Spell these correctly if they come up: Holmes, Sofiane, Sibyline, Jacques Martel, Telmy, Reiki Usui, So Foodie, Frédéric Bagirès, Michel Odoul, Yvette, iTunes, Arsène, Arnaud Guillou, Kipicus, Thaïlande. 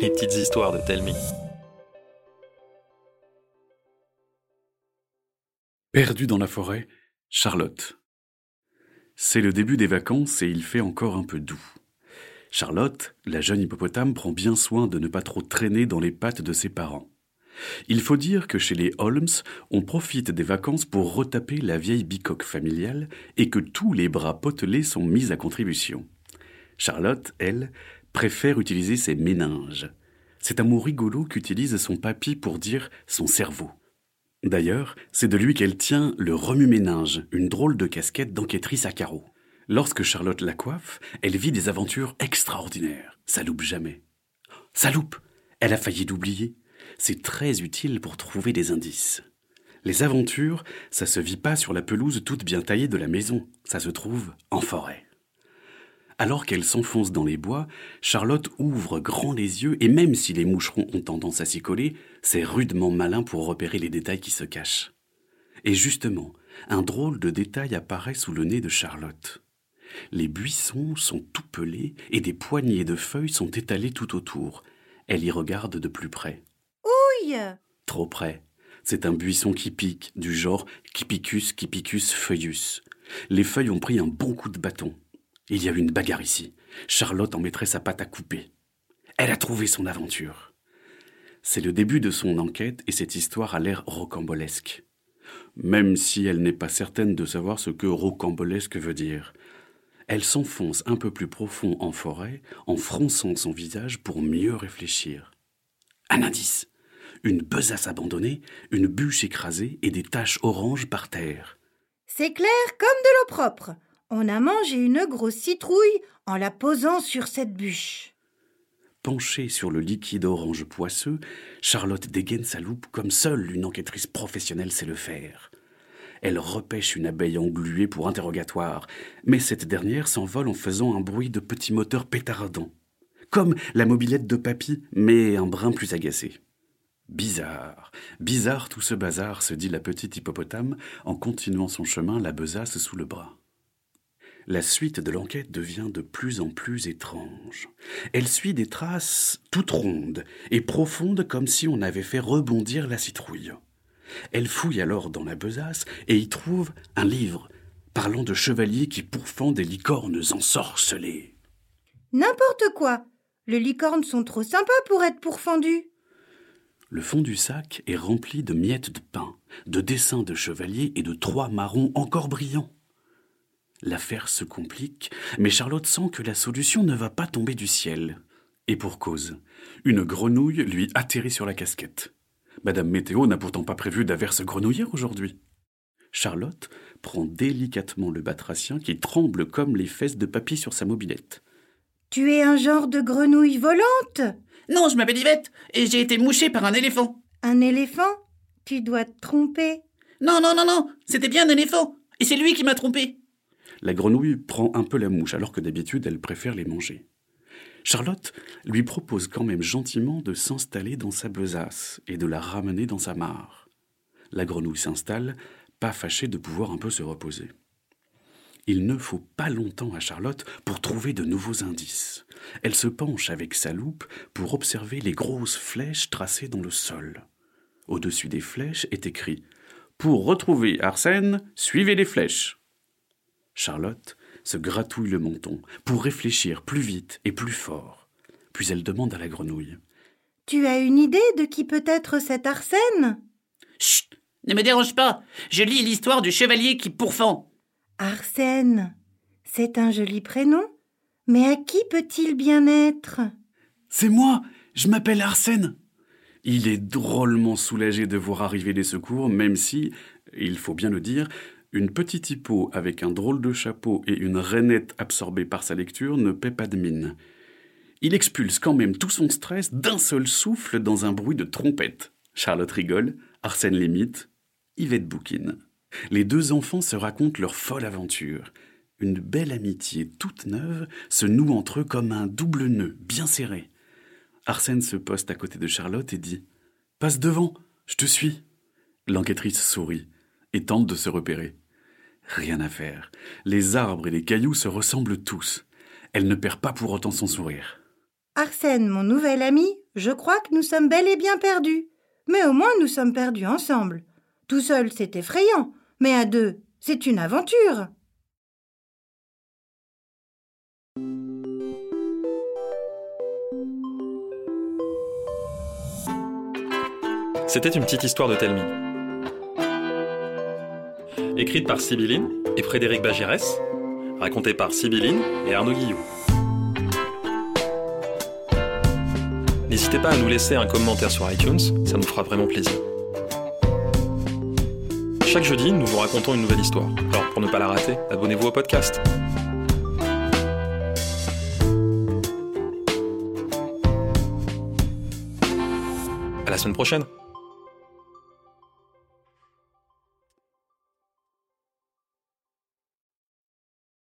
les petites histoires de Telmy. Perdue dans la forêt, Charlotte. C'est le début des vacances et il fait encore un peu doux. Charlotte, la jeune hippopotame, prend bien soin de ne pas trop traîner dans les pattes de ses parents. Il faut dire que chez les Holmes, on profite des vacances pour retaper la vieille bicoque familiale et que tous les bras potelés sont mis à contribution. Charlotte, elle, préfère utiliser ses méninges. C'est un mot rigolo qu'utilise son papy pour dire son cerveau. D'ailleurs, c'est de lui qu'elle tient le remue-méninge, une drôle de casquette d'enquêtrice à carreaux. Lorsque Charlotte la coiffe, elle vit des aventures extraordinaires. Ça loupe jamais. Ça loupe! Elle a failli l'oublier. C'est très utile pour trouver des indices. Les aventures, ça se vit pas sur la pelouse toute bien taillée de la maison. Ça se trouve en forêt. Alors qu'elle s'enfonce dans les bois, Charlotte ouvre grand les yeux et même si les moucherons ont tendance à s'y coller, c'est rudement malin pour repérer les détails qui se cachent. Et justement, un drôle de détail apparaît sous le nez de Charlotte. Les buissons sont tout pelés et des poignées de feuilles sont étalées tout autour. Elle y regarde de plus près. Ouille! Trop près. C'est un buisson qui pique, du genre Kipicus, Kipicus, feuillus. Les feuilles ont pris un bon coup de bâton. Il y a eu une bagarre ici. Charlotte en mettrait sa patte à couper. Elle a trouvé son aventure. C'est le début de son enquête et cette histoire a l'air rocambolesque. Même si elle n'est pas certaine de savoir ce que rocambolesque veut dire. Elle s'enfonce un peu plus profond en forêt en fronçant son visage pour mieux réfléchir. Un indice. Une besace abandonnée, une bûche écrasée et des taches oranges par terre. C'est clair comme de l'eau propre. On a mangé une grosse citrouille en la posant sur cette bûche. Penchée sur le liquide orange poisseux, Charlotte dégaine sa loupe comme seule une enquêtrice professionnelle sait le faire. Elle repêche une abeille engluée pour interrogatoire, mais cette dernière s'envole en faisant un bruit de petit moteur pétardant, comme la mobilette de papy, mais un brin plus agacé. Bizarre, bizarre tout ce bazar, se dit la petite hippopotame en continuant son chemin, la besace sous le bras. La suite de l'enquête devient de plus en plus étrange. Elle suit des traces toutes rondes et profondes comme si on avait fait rebondir la citrouille. Elle fouille alors dans la besace et y trouve un livre parlant de chevaliers qui pourfendent des licornes ensorcelées. N'importe quoi! Les licornes sont trop sympas pour être pourfendues. Le fond du sac est rempli de miettes de pain, de dessins de chevaliers et de 3 marrons encore brillants. L'affaire se complique, mais Charlotte sent que la solution ne va pas tomber du ciel. Et pour cause, une grenouille lui atterrit sur la casquette. Madame Météo n'a pourtant pas prévu d'averse grenouillère aujourd'hui. Charlotte prend délicatement le batracien qui tremble comme les fesses de papy sur sa mobilette. « Tu es un genre de grenouille volante ?»« Non, je m'appelle Yvette et j'ai été mouchée par un éléphant. »« Un éléphant ? Tu dois te tromper. »« Non, non, non, non, c'était bien un éléphant et c'est lui qui m'a trompée. » La grenouille prend un peu la mouche, alors que d'habitude, elle préfère les manger. Charlotte lui propose quand même gentiment de s'installer dans sa besace et de la ramener dans sa mare. La grenouille s'installe, pas fâchée de pouvoir un peu se reposer. Il ne faut pas longtemps à Charlotte pour trouver de nouveaux indices. Elle se penche avec sa loupe pour observer les grosses flèches tracées dans le sol. Au-dessus des flèches est écrit « Pour retrouver Arsène, suivez les flèches ». Charlotte se gratouille le menton pour réfléchir plus vite et plus fort. Puis elle demande à la grenouille. « Tu as une idée de qui peut être cet Arsène ?»« Chut ! Ne me dérange pas. Je lis l'histoire du chevalier qui pourfend. » »« Arsène, c'est un joli prénom, mais à qui peut-il bien être ?»« C'est moi, je m'appelle Arsène. » Il est drôlement soulagé de voir arriver les secours, même si, il faut bien le dire, une petite hippo avec un drôle de chapeau et une rainette absorbée par sa lecture ne paie pas de mine. Il expulse quand même tout son stress d'un seul souffle dans un bruit de trompette. Charlotte rigole, Arsène l'imite, Yvette bouquine. Les 2 enfants se racontent leur folle aventure. Une belle amitié toute neuve se noue entre eux comme un double nœud bien serré. Arsène se poste à côté de Charlotte et dit « Passe devant, je te suis ». L'enquêtrice sourit et tente de se repérer. Rien à faire. Les arbres et les cailloux se ressemblent tous. Elle ne perd pas pour autant son sourire. « Arsène, mon nouvel ami, Je crois que nous sommes bel et bien perdus. Mais au moins nous sommes perdus ensemble. Tout seul, c'est effrayant, mais à deux, c'est une aventure. C'était une petite histoire de Telmy. Écrite par Sibyline et Frédéric Bagirès, racontée par Sibyline et Arnaud Guillou. N'hésitez pas à nous laisser un commentaire sur iTunes, ça nous fera vraiment plaisir. Chaque jeudi, nous vous racontons une nouvelle histoire. Alors, pour ne pas la rater, abonnez-vous au podcast. À la semaine prochaine!